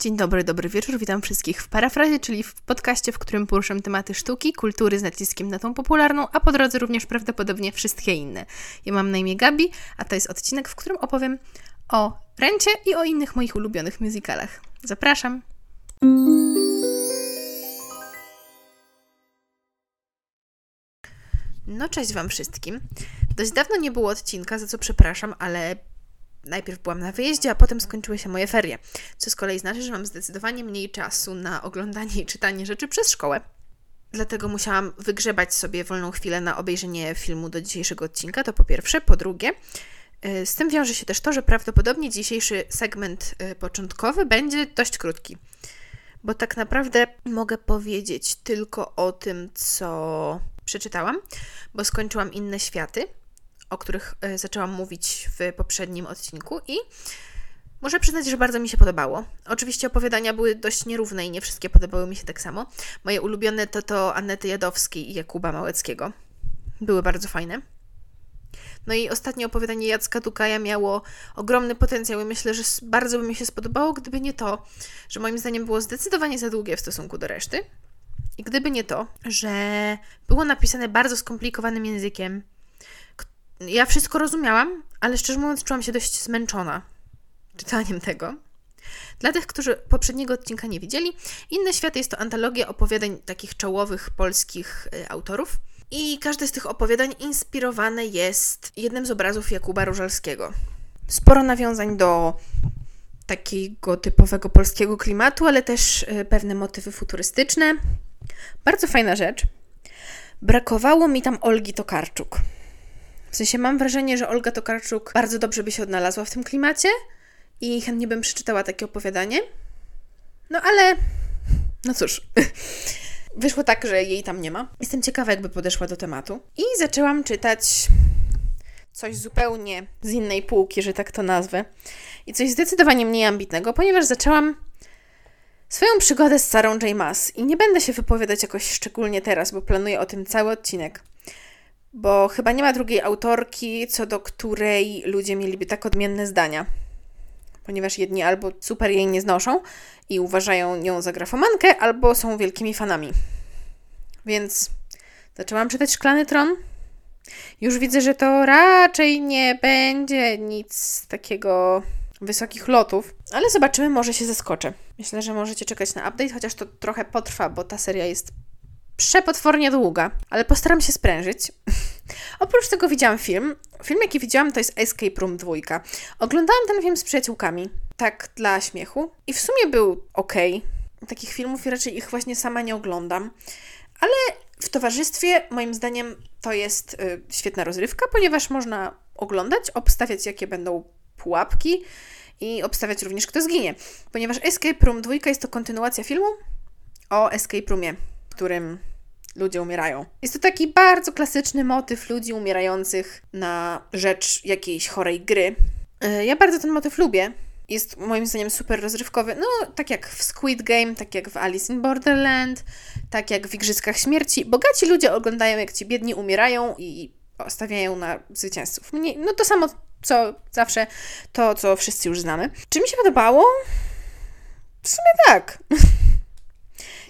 Dzień dobry, dobry wieczór, witam wszystkich w Parafrazie, czyli w podcaście, w którym poruszam tematy sztuki, kultury z naciskiem na tą popularną, a po drodze również prawdopodobnie wszystkie inne. Ja mam na imię Gabi, a to jest odcinek, w którym opowiem o Rencie i o innych moich ulubionych musicalach. Zapraszam! No cześć Wam wszystkim. Dość dawno nie było odcinka, za co przepraszam, ale najpierw byłam na wyjeździe, a potem skończyły się moje ferie, co z kolei znaczy, że mam zdecydowanie mniej czasu na oglądanie i czytanie rzeczy przez szkołę. Dlatego musiałam wygrzebać sobie wolną chwilę na obejrzenie filmu do dzisiejszego odcinka, to po pierwsze. Po drugie, z tym wiąże się też to, że prawdopodobnie dzisiejszy segment początkowy będzie dość krótki, bo tak naprawdę mogę powiedzieć tylko o tym, co przeczytałam, bo skończyłam Inne Światy, o których zaczęłam mówić w poprzednim odcinku i muszę przyznać, że bardzo mi się podobało. Oczywiście opowiadania były dość nierówne i nie wszystkie podobały mi się tak samo. Moje ulubione to Anety Jadowskiej i Jakuba Małeckiego. Były bardzo fajne. No i ostatnie opowiadanie Jacka Dukaja miało ogromny potencjał i myślę, że bardzo by mi się spodobało, gdyby nie to, że moim zdaniem było zdecydowanie za długie w stosunku do reszty i gdyby nie to, że było napisane bardzo skomplikowanym językiem. Ja wszystko rozumiałam, ale szczerze mówiąc czułam się dość zmęczona czytaniem tego. Dla tych, którzy poprzedniego odcinka nie widzieli, Inne Światy jest to antologia opowiadań takich czołowych polskich autorów i każde z tych opowiadań inspirowane jest jednym z obrazów Jakuba Różalskiego. Sporo nawiązań do takiego typowego polskiego klimatu, ale też pewne motywy futurystyczne. Bardzo fajna rzecz. Brakowało mi tam Olgi Tokarczuk. W sensie mam wrażenie, że Olga Tokarczuk bardzo dobrze by się odnalazła w tym klimacie i chętnie bym przeczytała takie opowiadanie. No ale, no cóż, wyszło tak, że jej tam nie ma. Jestem ciekawa, jakby podeszła do tematu. I zaczęłam czytać coś zupełnie z innej półki, że tak to nazwę. I coś zdecydowanie mniej ambitnego, ponieważ zaczęłam swoją przygodę z Sarą J. Maas. I nie będę się wypowiadać jakoś szczególnie teraz, bo planuję o tym cały odcinek. Bo chyba nie ma drugiej autorki, co do której ludzie mieliby tak odmienne zdania. Ponieważ jedni albo super jej nie znoszą i uważają ją za grafomankę, albo są wielkimi fanami. Więc zaczęłam czytać Szklany Tron. Już widzę, że to raczej nie będzie nic takiego wysokich lotów, ale zobaczymy, może się zaskoczę. Myślę, że możecie czekać na update, chociaż to trochę potrwa, bo ta seria jest przepotwornie długa, ale postaram się sprężyć. Oprócz tego widziałam film. Film, jaki widziałam, to jest Escape Room 2. Oglądałam ten film z przyjaciółkami, tak dla śmiechu. I w sumie był okej. Takich filmów raczej ich właśnie sama nie oglądam. Ale w towarzystwie, moim zdaniem, to jest świetna rozrywka, ponieważ można oglądać, obstawiać, jakie będą pułapki i obstawiać również, kto zginie. Ponieważ Escape Room 2 jest to kontynuacja filmu o Escape Roomie, w którym ludzie umierają. Jest to taki bardzo klasyczny motyw ludzi umierających na rzecz jakiejś chorej gry. Ja bardzo ten motyw lubię. Jest moim zdaniem super rozrywkowy. No, tak jak w Squid Game, tak jak w Alice in Borderland, tak jak w Igrzyskach Śmierci. Bogaci ludzie oglądają, jak ci biedni umierają i stawiają na zwycięzców. No to samo, co zawsze, to co wszyscy już znamy. Czy mi się podobało? W sumie tak.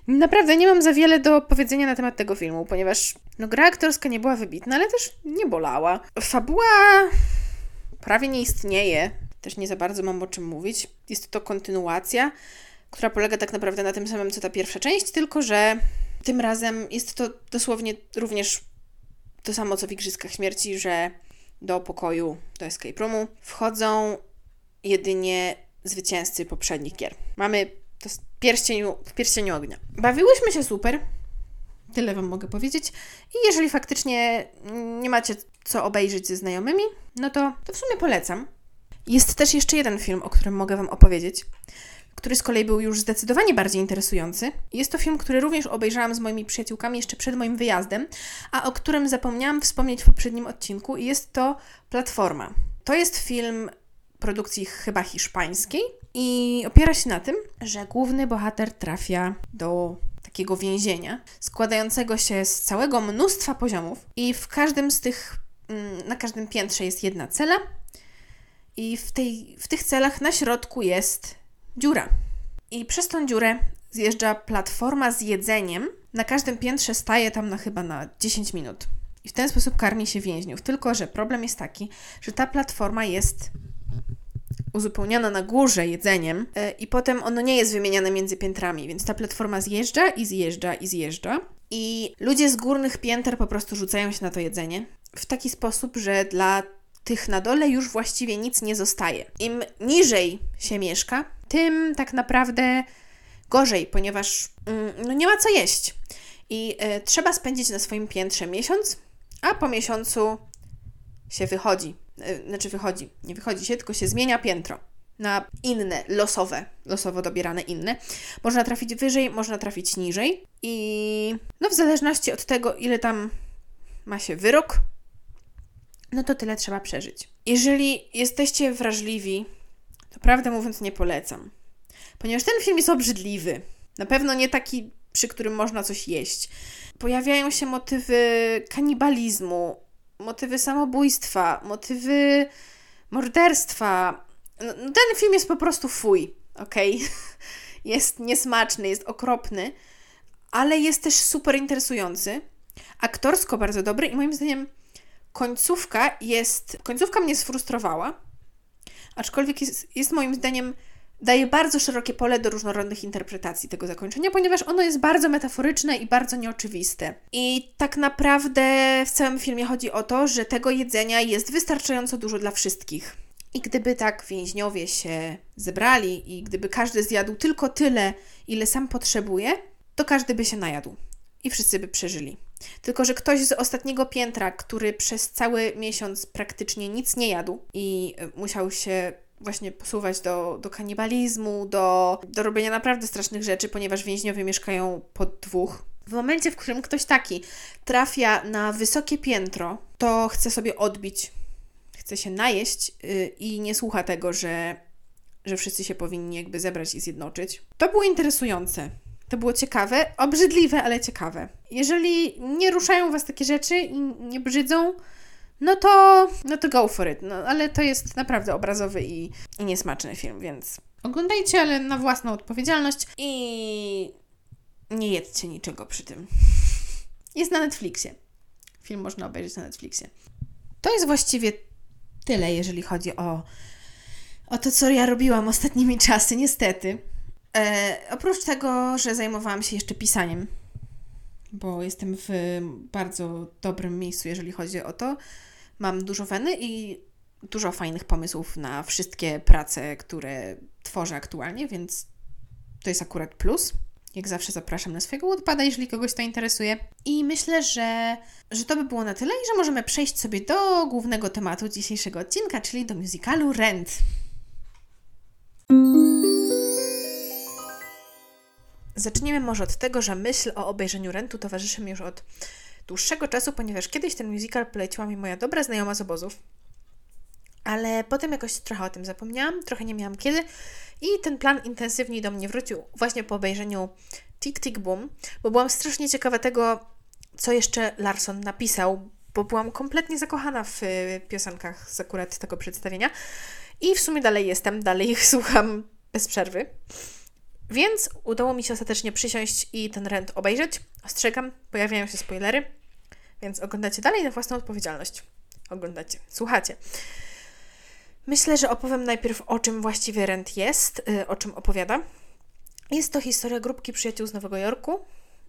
Naprawdę nie mam za wiele do powiedzenia na temat tego filmu, ponieważ gra aktorska nie była wybitna, ale też nie bolała. Fabuła prawie nie istnieje. Też nie za bardzo mam o czym mówić. Jest to kontynuacja, która polega tak naprawdę na tym samym, co ta pierwsza część, tylko że tym razem jest to dosłownie również to samo, co w Igrzyskach Śmierci, że do pokoju, do escape roomu wchodzą jedynie zwycięzcy poprzednich gier. Mamy to jest w pierścieniu ognia. Bawiłyśmy się super. Tyle Wam mogę powiedzieć. I jeżeli faktycznie nie macie co obejrzeć ze znajomymi, no to w sumie polecam. Jest też jeszcze jeden film, o którym mogę Wam opowiedzieć, który z kolei był już zdecydowanie bardziej interesujący. Jest to film, który również obejrzałam z moimi przyjaciółkami jeszcze przed moim wyjazdem, a o którym zapomniałam wspomnieć w poprzednim odcinku i jest to Platforma. To jest film produkcji chyba hiszpańskiej i opiera się na tym, że główny bohater trafia do takiego więzienia składającego się z całego mnóstwa poziomów i w każdym z tych, na każdym piętrze jest jedna cela i w tych celach na środku jest dziura. I przez tą dziurę zjeżdża platforma z jedzeniem. Na każdym piętrze staje tam na 10 minut. I w ten sposób karmi się więźniów. Tylko że problem jest taki, że ta platforma jest uzupełniana na górze jedzeniem i potem ono nie jest wymieniane między piętrami, więc ta platforma zjeżdża i zjeżdża i zjeżdża. I ludzie z górnych pięter po prostu rzucają się na to jedzenie w taki sposób, że dla tych na dole już właściwie nic nie zostaje. Im niżej się mieszka, tym tak naprawdę gorzej, ponieważ nie ma co jeść. I trzeba spędzić na swoim piętrze miesiąc, a po miesiącu się wychodzi. Nie wychodzi się, tylko się zmienia piętro na inne, losowo dobierane inne. Można trafić wyżej, można trafić niżej i w zależności od tego, ile tam ma się wyrok, to tyle trzeba przeżyć. Jeżeli jesteście wrażliwi, to prawdę mówiąc nie polecam, ponieważ ten film jest obrzydliwy. Na pewno nie taki, przy którym można coś jeść. Pojawiają się motywy kanibalizmu, motywy samobójstwa, motywy morderstwa. Ten film jest po prostu fuj, okej? Jest niesmaczny, jest okropny, ale jest też super interesujący, aktorsko bardzo dobry i moim zdaniem końcówka mnie sfrustrowała, aczkolwiek jest moim zdaniem, daje bardzo szerokie pole do różnorodnych interpretacji tego zakończenia, ponieważ ono jest bardzo metaforyczne i bardzo nieoczywiste. I tak naprawdę w całym filmie chodzi o to, że tego jedzenia jest wystarczająco dużo dla wszystkich. I gdyby tak więźniowie się zebrali i gdyby każdy zjadł tylko tyle, ile sam potrzebuje, to każdy by się najadł i wszyscy by przeżyli. Tylko że ktoś z ostatniego piętra, który przez cały miesiąc praktycznie nic nie jadł i musiał się właśnie posuwać do kanibalizmu, do robienia naprawdę strasznych rzeczy, ponieważ więźniowie mieszkają po dwóch. W momencie, w którym ktoś taki trafia na wysokie piętro, to chce sobie odbić, chce się najeść i nie słucha tego, że wszyscy się powinni jakby zebrać i zjednoczyć. To było interesujące. To było ciekawe, obrzydliwe, ale ciekawe. Jeżeli nie ruszają Was takie rzeczy i nie brzydzą, to go for it. Ale to jest naprawdę obrazowy i niesmaczny film, więc oglądajcie, ale na własną odpowiedzialność i nie jedzcie niczego przy tym. Jest na Netflixie. Film można obejrzeć na Netflixie. To jest właściwie tyle, jeżeli chodzi o to, co ja robiłam ostatnimi czasy, niestety. Oprócz tego, że zajmowałam się jeszcze pisaniem, bo jestem w bardzo dobrym miejscu, jeżeli chodzi o to. Mam dużo weny i dużo fajnych pomysłów na wszystkie prace, które tworzę aktualnie, więc to jest akurat plus. Jak zawsze zapraszam na swojego Wattpada, jeżeli kogoś to interesuje. I myślę, że to by było na tyle i że możemy przejść sobie do głównego tematu dzisiejszego odcinka, czyli do musicalu Rent. Zaczniemy może od tego, że myśl o obejrzeniu Rentu towarzyszy mi już od dłuższego czasu, ponieważ kiedyś ten musical poleciła mi moja dobra znajoma z obozów, ale potem jakoś trochę o tym zapomniałam, trochę nie miałam kiedy i ten plan intensywnie do mnie wrócił właśnie po obejrzeniu Tick Tick Boom, bo byłam strasznie ciekawa tego, co jeszcze Larson napisał, bo byłam kompletnie zakochana w piosenkach z akurat tego przedstawienia i w sumie dalej jestem, dalej ich słucham bez przerwy. Więc udało mi się ostatecznie przysiąść i ten Rent obejrzeć. Ostrzegam, pojawiają się spoilery, więc oglądacie dalej na własną odpowiedzialność. Oglądacie, słuchacie. Myślę, że opowiem najpierw, o czym właściwie Rent jest, o czym opowiada. Jest to historia grupki przyjaciół z Nowego Jorku,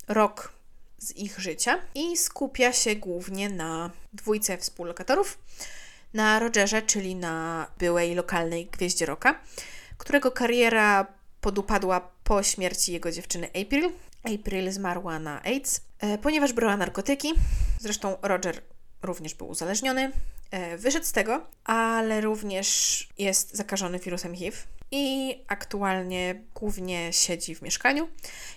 rok z ich życia i skupia się głównie na dwójce współlokatorów, na Rogerze, czyli na byłej lokalnej gwieździe rocka, którego kariera podupadła po śmierci jego dziewczyny April. April zmarła na AIDS, ponieważ brała narkotyki. Zresztą Roger również był uzależniony. Wyszedł z tego, ale również jest zakażony wirusem HIV i aktualnie głównie siedzi w mieszkaniu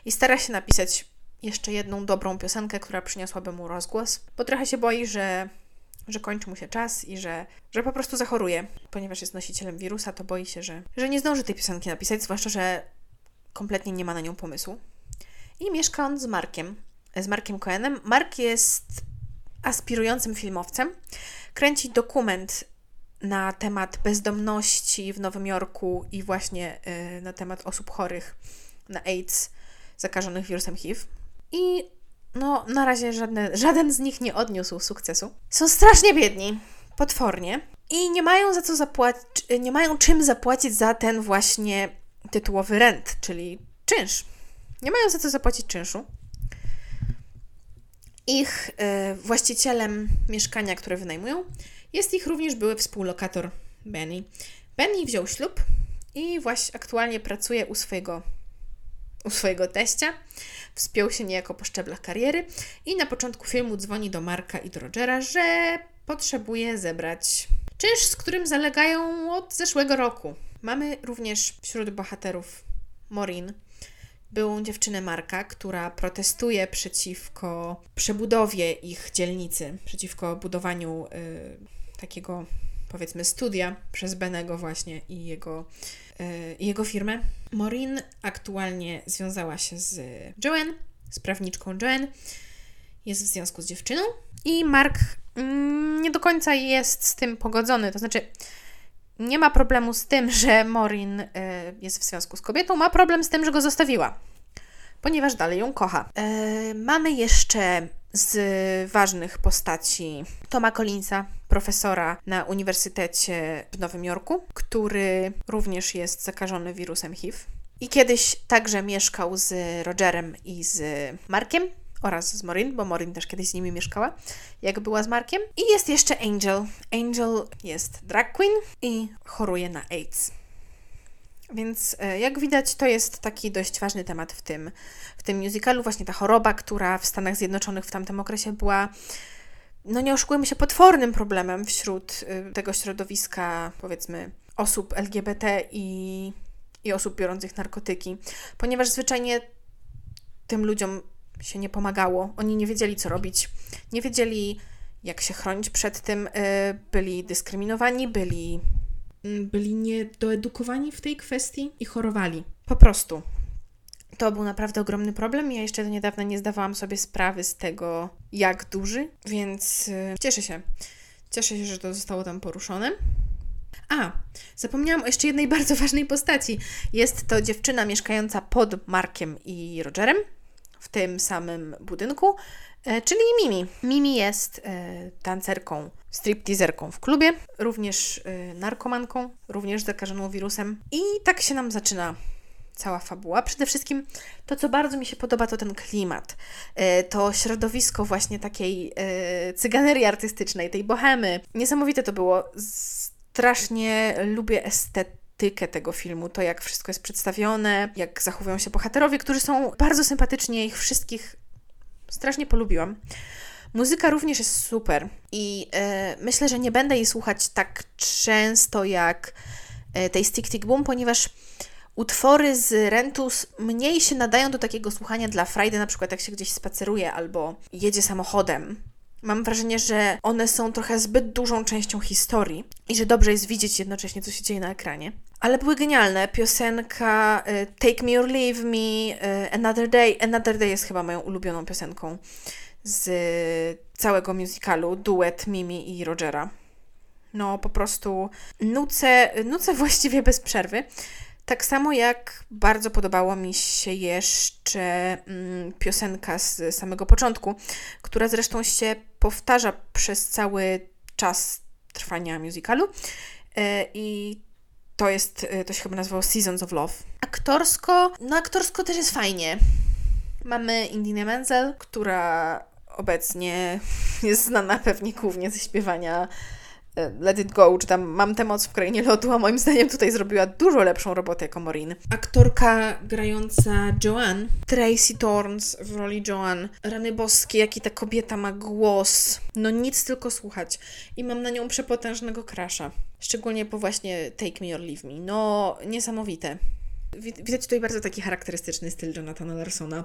i stara się napisać jeszcze jedną dobrą piosenkę, która przyniosłaby mu rozgłos, bo trochę się boi, że kończy mu się czas i że po prostu zachoruje. Ponieważ jest nosicielem wirusa, to boi się, że nie zdąży tej piosenki napisać, zwłaszcza, że kompletnie nie ma na nią pomysłu. I mieszka on z Markiem Cohenem. Mark jest aspirującym filmowcem. Kręci dokument na temat bezdomności w Nowym Jorku i właśnie na temat osób chorych na AIDS, zakażonych wirusem HIV. I no, na razie żaden z nich nie odniósł sukcesu. Są strasznie biedni, potwornie, i nie mają za co nie mają czym zapłacić za ten właśnie tytułowy rent, czyli czynsz. Nie mają za co zapłacić czynszu. Ich właścicielem mieszkania, które wynajmują, jest ich również były współlokator Benny. Benny wziął ślub i właśnie aktualnie pracuje u swojego teścia. Wspiął się niejako po szczeblach kariery i na początku filmu dzwoni do Marka i do Rogera, że potrzebuje zebrać czynsz, z którym zalegają od zeszłego roku. Mamy również wśród bohaterów Maureen, byłą dziewczynę Marka, która protestuje przeciwko przebudowie ich dzielnicy, przeciwko budowaniu takiego, powiedzmy, studia przez Bennego właśnie i jego firmę. Maureen aktualnie związała się z Joanne, z prawniczką Joanne, jest w związku z dziewczyną i Mark nie do końca jest z tym pogodzony, to znaczy nie ma problemu z tym, że Maureen jest w związku z kobietą, ma problem z tym, że go zostawiła, ponieważ dalej ją kocha. Mamy jeszcze z ważnych postaci Toma Collinsa, profesora na Uniwersytecie w Nowym Jorku, który również jest zakażony wirusem HIV i kiedyś także mieszkał z Rogerem i z Markiem oraz z Maureen, bo Maureen też kiedyś z nimi mieszkała, jak była z Markiem. I jest jeszcze Angel. Angel jest drag queen i choruje na AIDS. Więc jak widać, to jest taki dość ważny temat w tym musicalu. Właśnie ta choroba, która w Stanach Zjednoczonych w tamtym okresie była, no nie oszukujmy się, potwornym problemem wśród tego środowiska, powiedzmy, osób LGBT i osób biorących narkotyki. Ponieważ zwyczajnie tym ludziom się nie pomagało. Oni nie wiedzieli, co robić. Nie wiedzieli, jak się chronić przed tym. Byli dyskryminowani, byli niedoedukowani w tej kwestii i chorowali. Po prostu. To był naprawdę ogromny problem. Ja jeszcze do niedawna nie zdawałam sobie sprawy z tego, jak duży, więc cieszę się. Cieszę się, że to zostało tam poruszone. A, zapomniałam o jeszcze jednej bardzo ważnej postaci. Jest to dziewczyna mieszkająca pod Markiem i Rogerem w tym samym budynku, czyli Mimi. Mimi jest tancerką, stripteaserką w klubie, również narkomanką, również zakażoną wirusem. I tak się nam zaczyna cała fabuła. Przede wszystkim to, co bardzo mi się podoba, to ten klimat. To środowisko właśnie takiej cyganerii artystycznej, tej bohemy. Niesamowite to było. Strasznie lubię estetykę tego filmu, to jak wszystko jest przedstawione, jak zachowują się bohaterowie, którzy są bardzo sympatyczni, ich wszystkich strasznie polubiłam. Muzyka również jest super i myślę, że nie będę jej słuchać tak często jak tej Tick Tick Boom, ponieważ utwory z Rentus mniej się nadają do takiego słuchania dla frajdy, na przykład jak się gdzieś spaceruje albo jedzie samochodem. Mam wrażenie, że one są trochę zbyt dużą częścią historii i że dobrze jest widzieć jednocześnie, co się dzieje na ekranie. Ale były genialne. Piosenka Take Me or Leave Me, Another Day. Another Day jest chyba moją ulubioną piosenką z całego musicalu. Duet Mimi i Rogera. No po prostu nucę właściwie bez przerwy. Tak samo jak bardzo podobało mi się jeszcze piosenka z samego początku, która zresztą się powtarza przez cały czas trwania musicalu i to się chyba nazywało Seasons of Love. Aktorsko też jest fajnie. Mamy Idinę Menzel, która obecnie jest znana pewnie głównie ze śpiewania Let It Go, czy tam Mam tę moc w krainie lodu, a moim zdaniem tutaj zrobiła dużo lepszą robotę jako Maureen. Aktorka grająca Joanne, Tracy Torrance w roli Joanne. Rany boskie, jaki ta kobieta ma głos. No nic, tylko słuchać. I mam na nią przepotężnego crusha. Szczególnie po właśnie Take Me or Leave Me. No, niesamowite. Widać tutaj bardzo taki charakterystyczny styl Jonathana Larsona.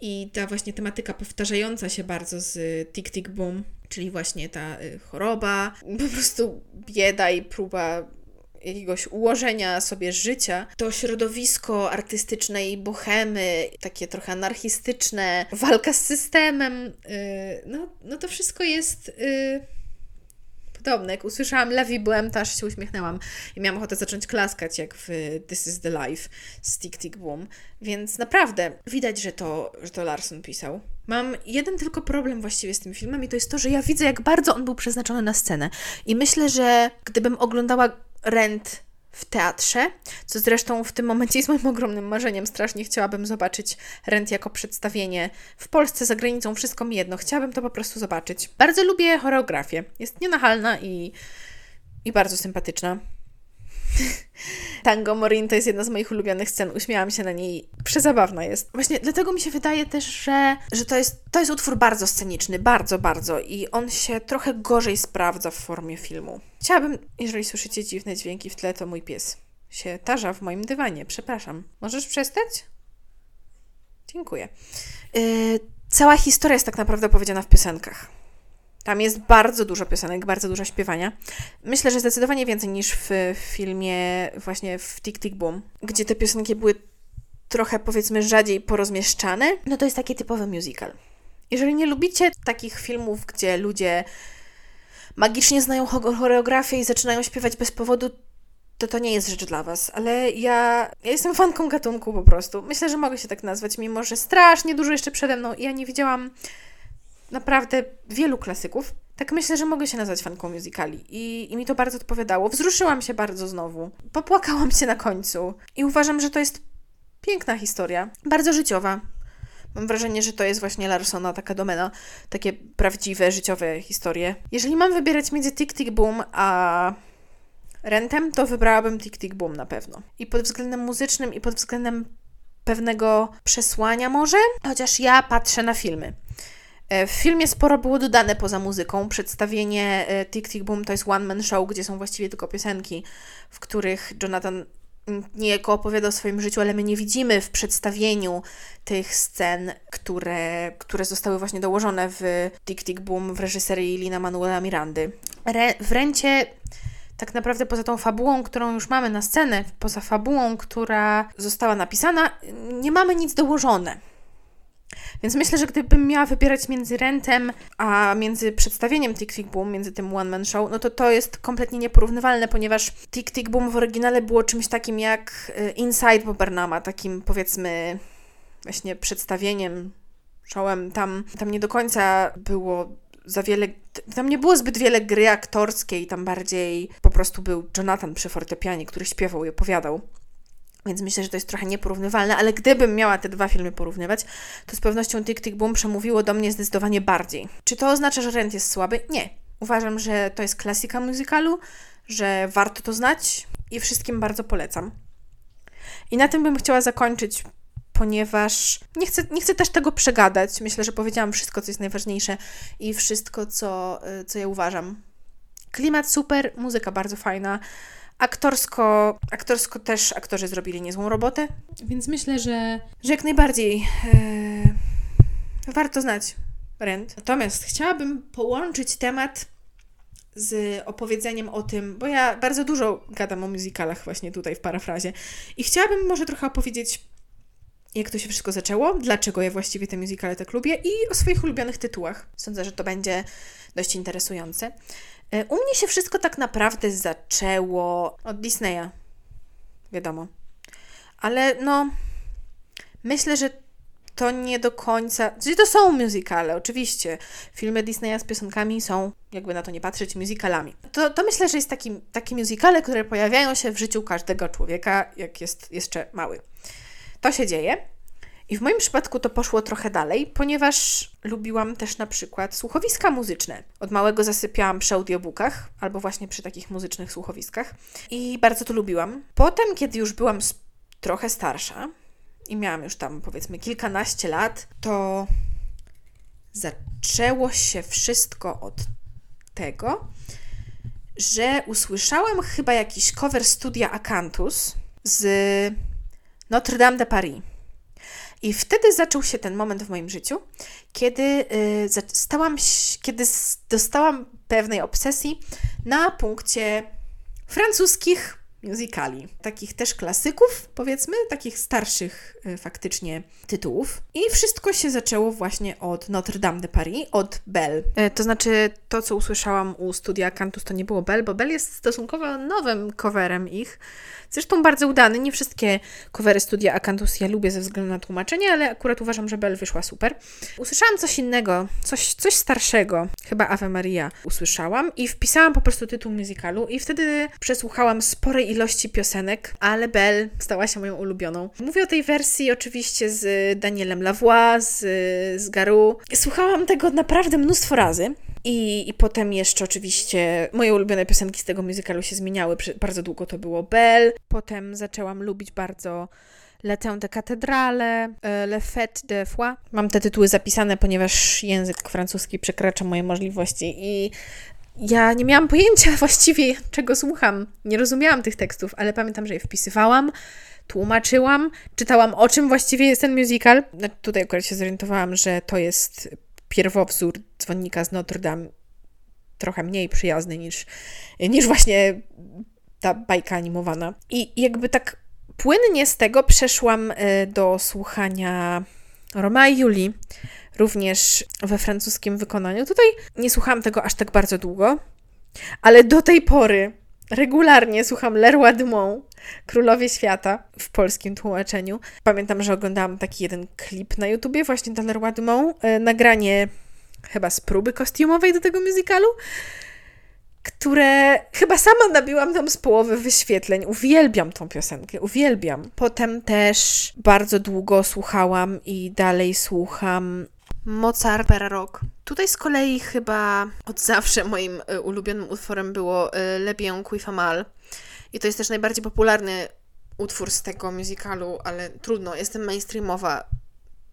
I ta właśnie tematyka powtarzająca się bardzo z Tick Tick Boom, czyli właśnie ta choroba, po prostu bieda i próba jakiegoś ułożenia sobie życia. To środowisko artystycznej bohemy, takie trochę anarchistyczne, walka z systemem, no to wszystko jest... przytomna. Jak usłyszałam La Vie Bohème, to aż się uśmiechnęłam i miałam ochotę zacząć klaskać, jak w This is the Life z Tick Tick Boom. Więc naprawdę widać, że to Larson pisał. Mam jeden tylko problem właściwie z tym filmem i to jest to, że ja widzę, jak bardzo on był przeznaczony na scenę. I myślę, że gdybym oglądała Rent w teatrze, co zresztą w tym momencie jest moim ogromnym marzeniem. Strasznie chciałabym zobaczyć Rent jako przedstawienie w Polsce, za granicą, wszystko mi jedno. Chciałabym to po prostu zobaczyć. Bardzo lubię choreografię. Jest nienachalna i bardzo sympatyczna. Tango Morin to jest jedna z moich ulubionych scen. Uśmiałam się na niej. Przezabawna jest. Właśnie dlatego mi się wydaje też, że to jest utwór bardzo sceniczny. Bardzo, bardzo. I on się trochę gorzej sprawdza w formie filmu. Chciałabym, jeżeli słyszycie dziwne dźwięki w tle, to mój pies się tarza w moim dywanie. Przepraszam. Możesz przestać? Dziękuję. Cała historia jest tak naprawdę opowiedziana w piosenkach. Tam jest bardzo dużo piosenek, bardzo dużo śpiewania. Myślę, że zdecydowanie więcej niż w filmie właśnie w Tick Tick Boom, gdzie te piosenki były trochę, powiedzmy, rzadziej porozmieszczane. No to jest taki typowy musical. Jeżeli nie lubicie takich filmów, gdzie ludzie magicznie znają choreografię i zaczynają śpiewać bez powodu, to nie jest rzecz dla Was, ale ja jestem fanką gatunku po prostu. Myślę, że mogę się tak nazwać, mimo że strasznie dużo jeszcze przede mną i ja nie widziałam naprawdę wielu klasyków. Tak myślę, że mogę się nazwać fanką musicali i mi to bardzo odpowiadało. Wzruszyłam się bardzo znowu. Popłakałam się na końcu i uważam, że to jest piękna historia. Bardzo życiowa. Mam wrażenie, że to jest właśnie Larsona taka domena. Takie prawdziwe, życiowe historie. Jeżeli mam wybierać między Tick Tick Boom a Rentem, to wybrałabym Tick Tick Boom na pewno. I pod względem muzycznym, i pod względem pewnego przesłania może. Chociaż ja patrzę na filmy. W filmie sporo było dodane poza muzyką. Przedstawienie Tick Tick Boom to jest one-man show, gdzie są właściwie tylko piosenki, w których Jonathan niejako opowiada o swoim życiu, ale my nie widzimy w przedstawieniu tych scen, które zostały właśnie dołożone w Tick Tick Boom w reżyserii Lin-Manuela Mirandy. W Rencie tak naprawdę poza tą fabułą, którą już mamy na scenę, poza fabułą, która została napisana, nie mamy nic dołożone. Więc myślę, że gdybym miała wybierać między Rentem, a między przedstawieniem Tick Tick Boom, między tym One Man Show, no to jest kompletnie nieporównywalne, ponieważ Tick Tick Boom w oryginale było czymś takim jak Inside Bob Burnhama, takim, powiedzmy, właśnie przedstawieniem, showem. Tam nie do końca było za wiele, tam nie było zbyt wiele gry aktorskiej, tam bardziej po prostu był Jonathan przy fortepianie, który śpiewał i opowiadał. Więc myślę, że to jest trochę nieporównywalne, ale gdybym miała te dwa filmy porównywać, to z pewnością Tick Tick Boom przemówiło do mnie zdecydowanie bardziej. Czy to oznacza, że Rent jest słaby? Nie. Uważam, że to jest klasyka musicalu, że warto to znać i wszystkim bardzo polecam. I na tym bym chciała zakończyć, ponieważ nie chcę też tego przegadać. Myślę, że powiedziałam wszystko, co jest najważniejsze i wszystko, co ja uważam. Klimat super, muzyka bardzo fajna. Aktorsko też aktorzy zrobili niezłą robotę, więc myślę, że jak najbardziej warto znać Rent. Natomiast chciałabym połączyć temat z opowiedzeniem o tym, bo ja bardzo dużo gadam o musicalach właśnie tutaj w Parafrazie i chciałabym może trochę opowiedzieć, jak to się wszystko zaczęło, dlaczego ja właściwie te musicale tak lubię i o swoich ulubionych tytułach. Sądzę, że to będzie dość interesujące. U mnie się wszystko tak naprawdę zaczęło od Disneya, wiadomo, ale no myślę, że to nie do końca, czyli to są musicale, oczywiście, filmy Disneya z piosenkami są, jakby na to nie patrzeć, musicalami. To myślę, że jest taki musicale, które pojawiają się w życiu każdego człowieka, jak jest jeszcze mały. To się dzieje i w moim przypadku to poszło trochę dalej, ponieważ lubiłam też na przykład słuchowiska muzyczne. Od małego zasypiałam przy audiobookach albo właśnie przy takich muzycznych słuchowiskach i bardzo to lubiłam. Potem, kiedy już byłam trochę starsza i miałam już tam, powiedzmy, kilkanaście lat, to zaczęło się wszystko od tego, że usłyszałam chyba jakiś cover studia Acanthus z Notre Dame de Paris. I wtedy zaczął się ten moment w moim życiu, kiedy dostałam pewnej obsesji na punkcie francuskich musicali, takich też klasyków, powiedzmy, takich starszych faktycznie tytułów. I wszystko się zaczęło właśnie od Notre Dame de Paris, od Belle. To znaczy to, co usłyszałam u studia Cantus, to nie było Belle, bo Belle jest stosunkowo nowym coverem ich. Zresztą bardzo udany. Nie wszystkie covery studia Acanthus ja lubię ze względu na tłumaczenie, ale akurat uważam, że Belle wyszła super. Usłyszałam coś innego, coś starszego, chyba Ave Maria usłyszałam i wpisałam po prostu tytuł musicalu i wtedy przesłuchałam sporej ilości piosenek, ale Belle stała się moją ulubioną. Mówię o tej wersji oczywiście z Danielem Lavoie, z Garou. Słuchałam tego naprawdę mnóstwo razy. I potem jeszcze oczywiście moje ulubione piosenki z tego musicalu się zmieniały. Bardzo długo to było Belle. Potem zaczęłam lubić bardzo Le Temps de Cathédrale, Le Fête de Foix. Mam te tytuły zapisane, ponieważ język francuski przekracza moje możliwości i ja nie miałam pojęcia właściwie, czego słucham. Nie rozumiałam tych tekstów, ale pamiętam, że je wpisywałam, tłumaczyłam, czytałam, o czym właściwie jest ten musical. Tutaj akurat się zorientowałam, że to jest pierwowzór Dzwonnika z Notre Dame, trochę mniej przyjazny niż właśnie ta bajka animowana. I jakby tak płynnie z tego przeszłam do słuchania Romeo i Julii, również we francuskim wykonaniu. Tutaj nie słuchałam tego aż tak bardzo długo, ale do tej pory regularnie słucham Le Roi du Monde, Królowie Świata w polskim tłumaczeniu. Pamiętam, że oglądałam taki jeden klip na YouTubie właśnie do Le Roi du Monde, nagranie chyba z próby kostiumowej do tego musicalu, które chyba sama nabiłam tam z połowy wyświetleń. Uwielbiam tą piosenkę, uwielbiam. Potem też bardzo długo słuchałam i dalej słucham Mozart per rok. Tutaj z kolei chyba od zawsze moim ulubionym utworem było Le Bien qui fait mal. I to jest też najbardziej popularny utwór z tego musicalu, ale trudno, jestem mainstreamowa.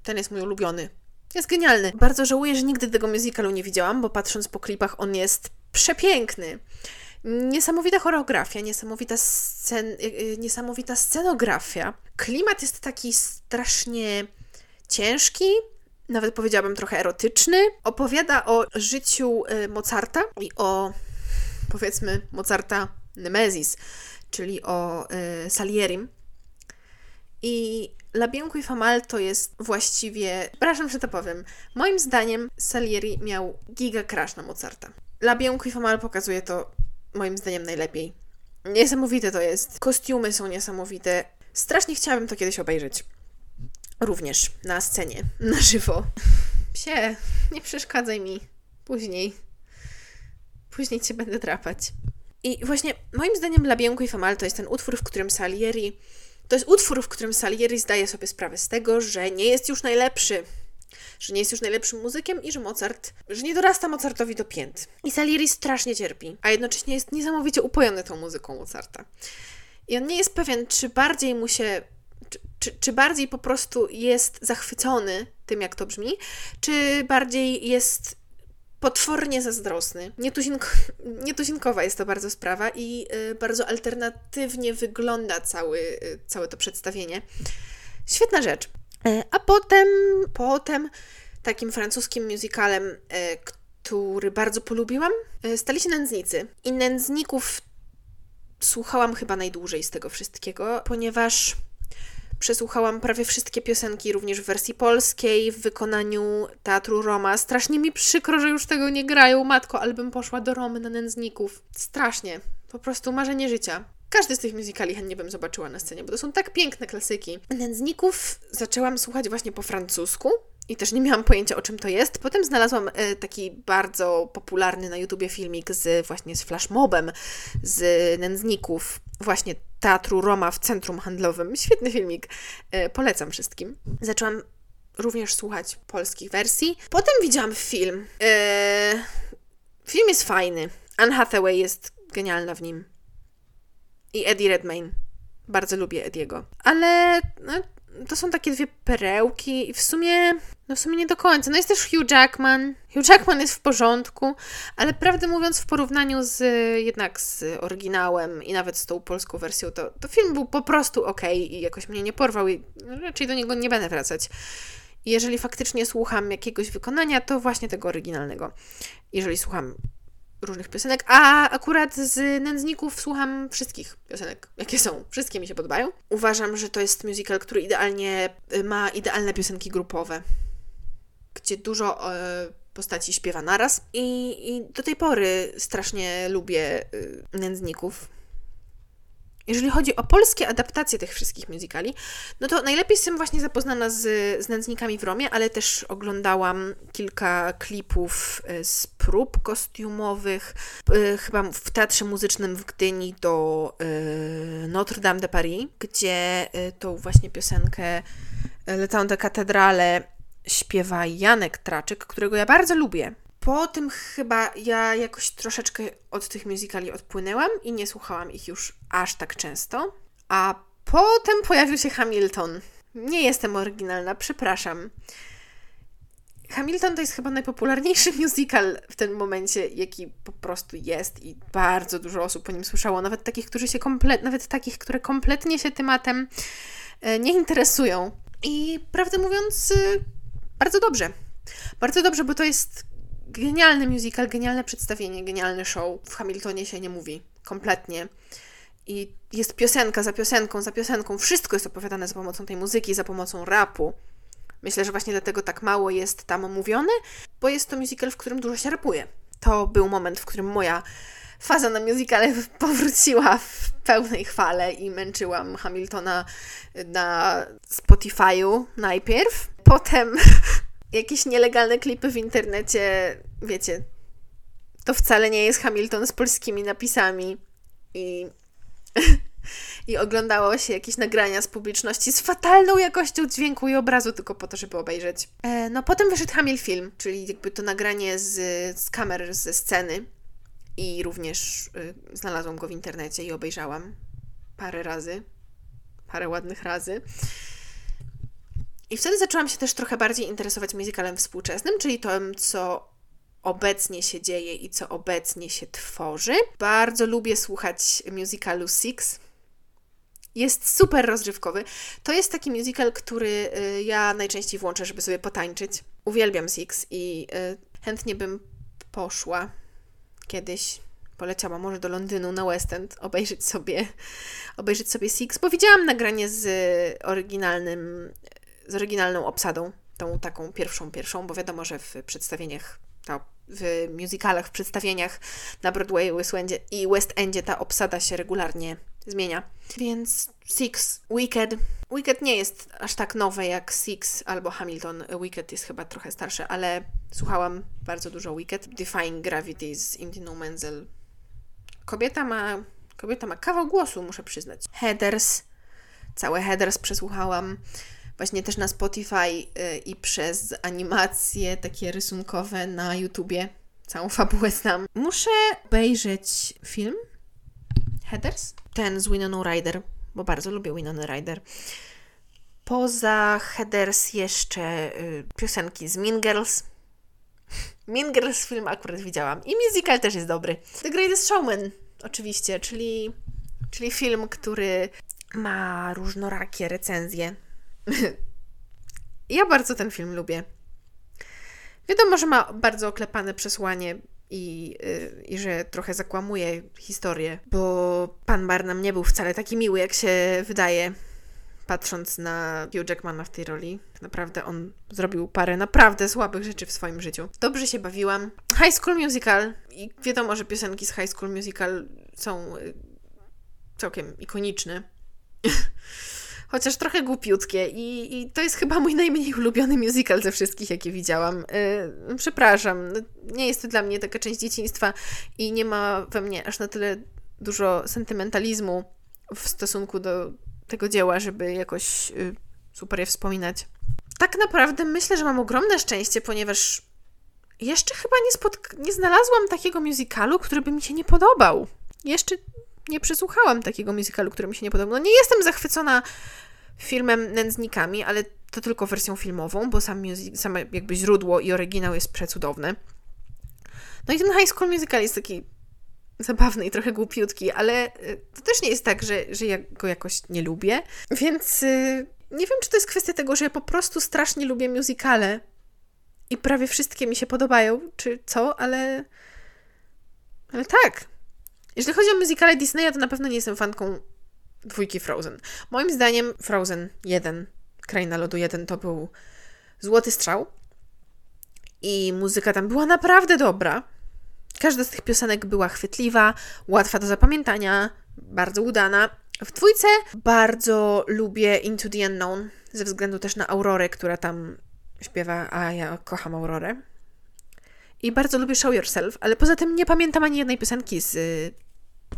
Ten jest mój ulubiony. Jest genialny. Bardzo żałuję, że nigdy tego musicalu nie widziałam, bo patrząc po klipach on jest przepiękny. Niesamowita choreografia, niesamowita scenografia. Klimat jest taki strasznie ciężki, nawet powiedziałabym trochę erotyczny. Opowiada o życiu Mozarta i o, powiedzmy, Mozarta Nemezis, czyli o Salierim. I La Bien qui fait mal to jest właściwie, przepraszam, że to powiem, moim zdaniem Salieri miał giga crush na Mozarta. La Bien qui fait mal pokazuje to moim zdaniem najlepiej. Niesamowite to jest. Kostiumy są niesamowite. Strasznie chciałabym to kiedyś obejrzeć. Również na scenie, na żywo. Psie, nie przeszkadzaj mi. Później cię będę drapać. I właśnie moim zdaniem La Bien qui fait mal to jest ten utwór, w którym Salieri... To jest utwór, w którym Salieri zdaje sobie sprawę z tego, że nie jest już najlepszy. Że nie jest już najlepszym muzykiem i że Mozart... Że nie dorasta Mozartowi do pięt. I Salieri strasznie cierpi, a jednocześnie jest niesamowicie upojony tą muzyką Mozarta. I on nie jest pewien, czy bardziej mu się... Czy bardziej po prostu jest zachwycony tym, jak to brzmi, czy bardziej jest potwornie zazdrosny. Nietuzinkowa jest to bardzo sprawa i bardzo alternatywnie wygląda całe to przedstawienie. Świetna rzecz. A potem takim francuskim musicalem, który bardzo polubiłam, stali się Nędznicy. I Nędzników słuchałam chyba najdłużej z tego wszystkiego, ponieważ... Przesłuchałam prawie wszystkie piosenki również w wersji polskiej, w wykonaniu Teatru Roma. Strasznie mi przykro, że już tego nie grają. Matko, ale bym poszła do Romy na Nędzników. Strasznie. Po prostu marzenie życia. Każdy z tych musicali chętnie bym zobaczyła na scenie, bo to są tak piękne klasyki. Nędzników zaczęłam słuchać właśnie po francusku i też nie miałam pojęcia, o czym to jest. Potem znalazłam taki bardzo popularny na YouTubie filmik właśnie z flashmobem z Nędzników, właśnie Teatru Roma w centrum handlowym. Świetny filmik. Polecam wszystkim. Zaczęłam również słuchać polskich wersji. Potem widziałam film. Film jest fajny. Anne Hathaway jest genialna w nim. I Eddie Redmayne. Bardzo lubię Eddiego. Ale no, to są takie dwie perełki i w sumie nie do końca. No jest też Hugh Jackman. Hugh Jackman jest w porządku, ale prawdę mówiąc w porównaniu jednak z oryginałem i nawet z tą polską wersją, to film był po prostu okej i jakoś mnie nie porwał i raczej do niego nie będę wracać. Jeżeli faktycznie słucham jakiegoś wykonania, to właśnie tego oryginalnego. Jeżeli słucham różnych piosenek, a akurat z Nędzników słucham wszystkich piosenek, jakie są. Wszystkie mi się podobają. Uważam, że to jest musical, który idealnie ma idealne piosenki grupowe, gdzie dużo postaci śpiewa naraz. I do tej pory strasznie lubię Nędzników. Jeżeli chodzi o polskie adaptacje tych wszystkich musicali, no to najlepiej jestem właśnie zapoznana z Nędznikami w Romie, ale też oglądałam kilka klipów z prób kostiumowych, chyba w Teatrze Muzycznym w Gdyni do Notre Dame de Paris, gdzie tą właśnie piosenkę Le Temps de Cathédrale śpiewa Janek Traczyk, którego ja bardzo lubię. Po tym chyba ja jakoś troszeczkę od tych musicali odpłynęłam i nie słuchałam ich już aż tak często. A potem pojawił się Hamilton. Nie jestem oryginalna, przepraszam. Hamilton to jest chyba najpopularniejszy musical w tym momencie, jaki po prostu jest i bardzo dużo osób po nim słyszało. Nawet takich, które kompletnie się tematem nie interesują. I prawdę mówiąc, bardzo dobrze. Bardzo dobrze, bo to jest genialny musical, genialne przedstawienie, genialny show. W Hamiltonie się nie mówi. Kompletnie. I jest piosenka za piosenką, za piosenką. Wszystko jest opowiadane za pomocą tej muzyki, za pomocą rapu. Myślę, że właśnie dlatego tak mało jest tam mówione, bo jest to musical, w którym dużo się rapuje. To był moment, w którym moja faza na musicale powróciła w pełnej chwale i męczyłam Hamiltona na Spotify'u najpierw. Potem jakieś nielegalne klipy w internecie, wiecie, to wcale nie jest Hamilton z polskimi napisami i oglądało się jakieś nagrania z publiczności z fatalną jakością dźwięku i obrazu tylko po to, żeby obejrzeć. No potem wyszedł Hamilfilm, czyli jakby to nagranie z kamer, ze sceny i również znalazłam go w internecie i obejrzałam parę ładnych razy. I wtedy zaczęłam się też trochę bardziej interesować musicalem współczesnym, czyli tym, co obecnie się dzieje i co obecnie się tworzy. Bardzo lubię słuchać musicalu SIX. Jest super rozrywkowy. To jest taki musical, który ja najczęściej włączę, żeby sobie potańczyć. Uwielbiam SIX i chętnie bym poszła kiedyś. Poleciała może do Londynu na West End obejrzeć sobie SIX, bo widziałam nagranie z oryginalną obsadą, tą taką pierwszą, bo wiadomo, że w przedstawieniach, w musicalach, w przedstawieniach na Broadwayu i West Endzie ta obsada się regularnie zmienia. Więc Six, Wicked. Wicked nie jest aż tak nowe jak Six albo Hamilton. Wicked jest chyba trochę starsze, ale słuchałam bardzo dużo Wicked. Defying Gravity z Idiną Menzel. Kobieta ma kawał głosu, muszę przyznać. Heathers. Całe Heathers przesłuchałam. Właśnie też na Spotify i przez animacje takie rysunkowe na YouTubie. Całą fabułę znam. Muszę obejrzeć film Heathers, ten z Winoną Ryder, bo bardzo lubię Winonę Ryder. Poza Heathers jeszcze piosenki z Mean Girls. Mean Girls film akurat widziałam i musical też jest dobry. The Greatest Showman oczywiście, czyli film, który ma różnorakie recenzje. Ja bardzo ten film lubię. Wiadomo, że ma bardzo oklepane przesłanie i że trochę zakłamuje historię, bo pan Barnum nie był wcale taki miły, jak się wydaje, patrząc na Hugh Jackmana w tej roli. Naprawdę on zrobił parę naprawdę słabych rzeczy w swoim życiu. Dobrze się bawiłam. High School Musical. I wiadomo, że piosenki z High School Musical są całkiem ikoniczne. Chociaż trochę głupiutkie i to jest chyba mój najmniej ulubiony musical ze wszystkich, jakie widziałam. Przepraszam, nie jest to dla mnie taka część dzieciństwa i nie ma we mnie aż na tyle dużo sentymentalizmu w stosunku do tego dzieła, żeby jakoś super je wspominać. Tak naprawdę myślę, że mam ogromne szczęście, ponieważ jeszcze chyba nie znalazłam takiego musicalu, który by mi się nie podobał. Jeszcze nie przesłuchałam takiego musicalu, który mi się nie podobał. No nie jestem zachwycona filmem Nędznikami, ale to tylko wersją filmową, bo same jakby źródło i oryginał jest przecudowny. No i ten High School Musical jest taki zabawny i trochę głupiutki, ale to też nie jest tak, że ja go jakoś nie lubię, więc nie wiem, czy to jest kwestia tego, że ja po prostu strasznie lubię musicale i prawie wszystkie mi się podobają, czy co, ale Ale tak. Jeśli chodzi o muzykale Disneya, to na pewno nie jestem fanką dwójki Frozen. Moim zdaniem Frozen 1, Kraina Lodu 1 to był złoty strzał. I muzyka tam była naprawdę dobra. Każda z tych piosenek była chwytliwa, łatwa do zapamiętania, bardzo udana. W dwójce bardzo lubię Into the Unknown, ze względu też na Aurorę, która tam śpiewa, a ja kocham Aurorę. I bardzo lubię Show Yourself, ale poza tym nie pamiętam ani jednej piosenki z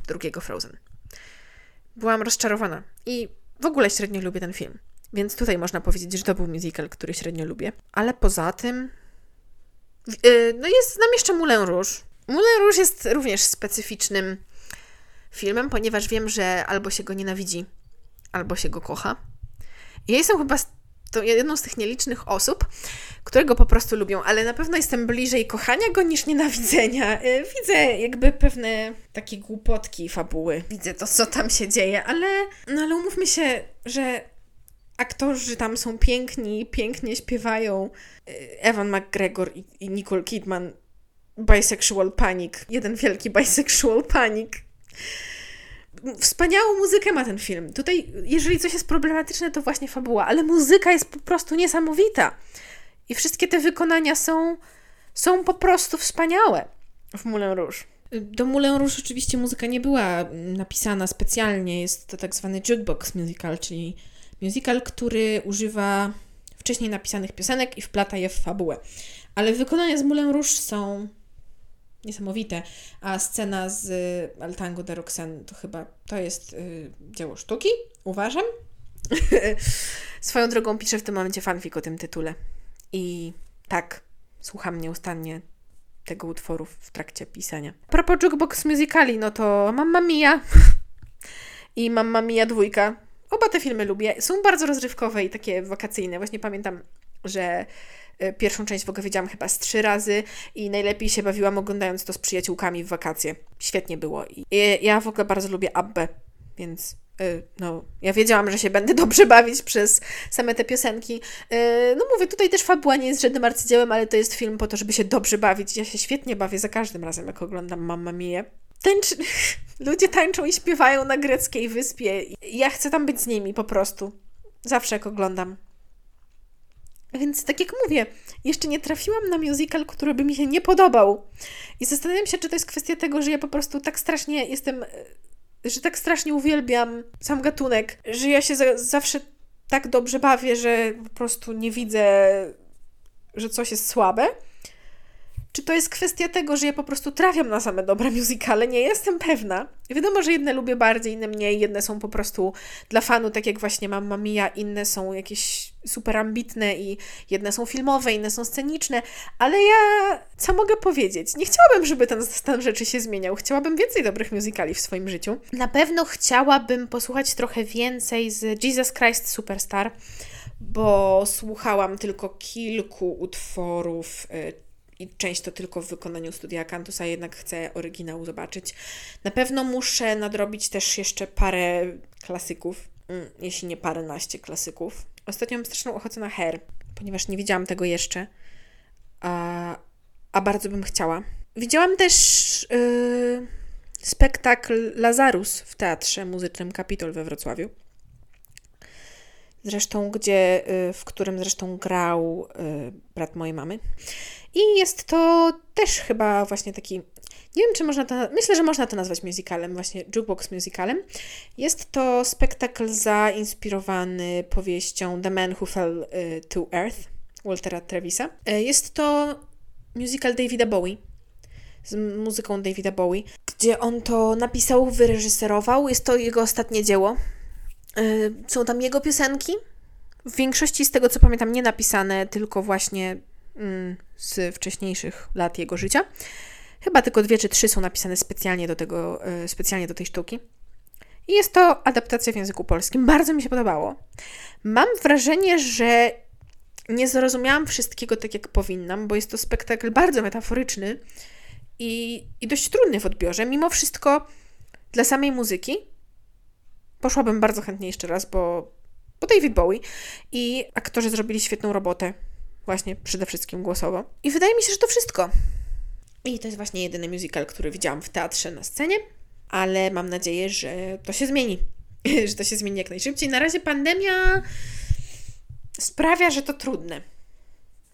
drugiego Frozen. Byłam rozczarowana i w ogóle średnio lubię ten film. Więc tutaj można powiedzieć, że to był musical, który średnio lubię. Ale poza tym... No jest z nami jeszcze Moulin Rouge. Moulin Rouge jest również specyficznym filmem, ponieważ wiem, że albo się go nienawidzi, albo się go kocha. Ja jestem chyba jedną z tych nielicznych osób, które go po prostu lubią, ale na pewno jestem bliżej kochania go niż nienawidzenia. Widzę jakby pewne takie głupotki fabuły. Widzę to, co tam się dzieje, ale umówmy się, że aktorzy tam są piękni, pięknie śpiewają. Ewan McGregor i Nicole Kidman. Bisexual panic. Jeden wielki bisexual panic. Wspaniałą muzykę ma ten film. Tutaj, jeżeli coś jest problematyczne, to właśnie fabuła, ale muzyka jest po prostu niesamowita. I wszystkie te wykonania są po prostu wspaniałe w Moulin Rouge. Do Moulin Rouge oczywiście muzyka nie była napisana specjalnie. Jest to tak zwany jukebox musical, czyli musical, który używa wcześniej napisanych piosenek i wplata je w fabułę. Ale wykonania z Moulin Rouge są niesamowite, a scena z El Tango de Roxanne to jest dzieło sztuki, uważam. Swoją drogą piszę w tym momencie fanfic o tym tytule. I tak, słucham nieustannie tego utworu w trakcie pisania. A propos jukebox musicali, no to Mamma Mia i Mamma Mia 2. Oba te filmy lubię. Są bardzo rozrywkowe i takie wakacyjne. Właśnie pamiętam, że pierwszą część w ogóle widziałam chyba z 3 razy i najlepiej się bawiłam oglądając to z przyjaciółkami w wakacje. Świetnie było. I ja w ogóle bardzo lubię Abbę, więc ja wiedziałam, że się będę dobrze bawić przez same te piosenki. No mówię, tutaj też fabuła nie jest żadnym arcydziełem, ale to jest film po to, żeby się dobrze bawić. Ja się świetnie bawię za każdym razem, jak oglądam Mamma Mia. Ludzie tańczą i śpiewają na greckiej wyspie. Ja chcę tam być z nimi po prostu. Zawsze jak oglądam. Więc tak jak mówię, jeszcze nie trafiłam na musical, który by mi się nie podobał. I zastanawiam się, czy to jest kwestia tego, że ja po prostu tak strasznie jestem, że tak strasznie uwielbiam sam gatunek, że ja się zawsze tak dobrze bawię, że po prostu nie widzę, że coś jest słabe. Czy to jest kwestia tego, że ja po prostu trafiam na same dobre musicale? Nie jestem pewna. Wiadomo, że jedne lubię bardziej, inne mniej. Jedne są po prostu dla fanu, tak jak właśnie Mamma Mia. Inne są jakieś super ambitne i jedne są filmowe, inne są sceniczne. Ale ja, co mogę powiedzieć? Nie chciałabym, żeby ten stan rzeczy się zmieniał. Chciałabym więcej dobrych musicali w swoim życiu. Na pewno chciałabym posłuchać trochę więcej z Jesus Christ Superstar, bo słuchałam tylko kilku utworów i część to tylko w wykonaniu studia Akantusa, jednak chcę oryginał zobaczyć. Na pewno muszę nadrobić też jeszcze parę klasyków, jeśli nie paręnaście klasyków. Ostatnio mam straszną ochotę na Hair, ponieważ nie widziałam tego jeszcze, a bardzo bym chciała. Widziałam też spektakl Lazarus w Teatrze Muzycznym Kapitol we Wrocławiu. Zresztą, w którym zresztą grał brat mojej mamy. I jest to też chyba właśnie taki, nie wiem, czy można to, myślę, że można to nazwać musicalem, właśnie jukebox musicalem. Jest to spektakl zainspirowany powieścią The Man Who Fell to Earth, Waltera Trevisa. Jest to musical Davida Bowie, z muzyką Davida Bowie, gdzie on to napisał, wyreżyserował. Jest to jego ostatnie dzieło. Są tam jego piosenki, w większości z tego, co pamiętam, nie napisane, tylko właśnie z wcześniejszych lat jego życia. Chyba tylko 2 czy 3 są napisane specjalnie do tej sztuki. I jest to adaptacja w języku polskim. Bardzo mi się podobało. Mam wrażenie, że nie zrozumiałam wszystkiego tak, jak powinnam, bo jest to spektakl bardzo metaforyczny i dość trudny w odbiorze. Mimo wszystko dla samej muzyki poszłabym bardzo chętnie jeszcze raz, bo David Bowie i aktorzy zrobili świetną robotę, właśnie przede wszystkim głosowo. I wydaje mi się, że to wszystko. I to jest właśnie jedyny musical, który widziałam w teatrze na scenie, ale mam nadzieję, że to się zmieni. Że to się zmieni jak najszybciej. Na razie pandemia sprawia, że to trudne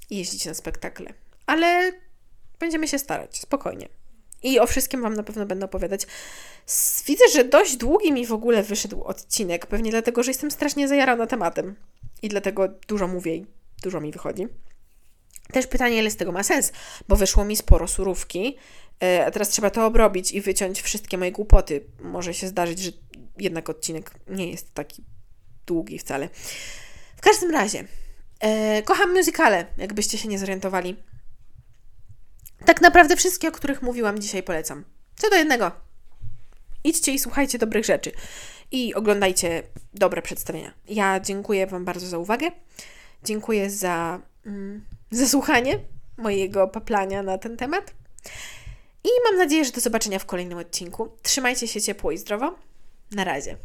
jeździć na spektakle, ale będziemy się starać, spokojnie. I o wszystkim Wam na pewno będę opowiadać. Widzę, że dość długi mi w ogóle wyszedł odcinek, pewnie dlatego, że jestem strasznie zajarana tematem i dlatego dużo mówię i dużo mi wychodzi. Też pytanie, ile z tego ma sens, bo wyszło mi sporo surówki, a teraz trzeba to obrobić i wyciąć wszystkie moje głupoty. Może się zdarzyć, że jednak odcinek nie jest taki długi wcale. W każdym razie, kocham musicale, jakbyście się nie zorientowali. Tak naprawdę wszystkie, o których mówiłam dzisiaj, polecam. Co do jednego. Idźcie i słuchajcie dobrych rzeczy. I oglądajcie dobre przedstawienia. Ja dziękuję Wam bardzo za uwagę. Dziękuję za słuchanie mojego paplania na ten temat. I mam nadzieję, że do zobaczenia w kolejnym odcinku. Trzymajcie się ciepło i zdrowo. Na razie.